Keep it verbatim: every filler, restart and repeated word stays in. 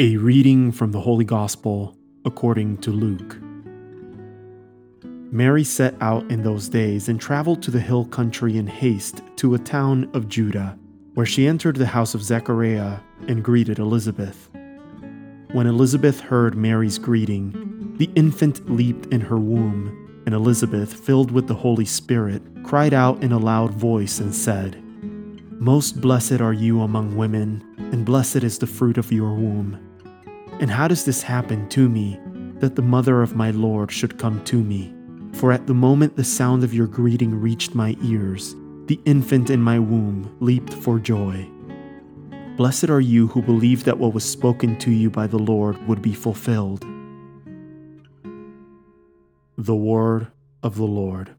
A reading from the Holy Gospel according to Luke. Mary set out in those days and traveled to the hill country in haste to a town of Judah, where she entered the house of Zechariah and greeted Elizabeth. When Elizabeth heard Mary's greeting, the infant leaped in her womb, and Elizabeth, filled with the Holy Spirit, cried out in a loud voice and said, "Most blessed are you among women, and blessed is the fruit of your womb. And how does this happen to me, that the mother of my Lord should come to me? For at the moment the sound of your greeting reached my ears, the infant in my womb leaped for joy. Blessed are you who believed that what was spoken to you by the Lord would be fulfilled." The Word of the Lord.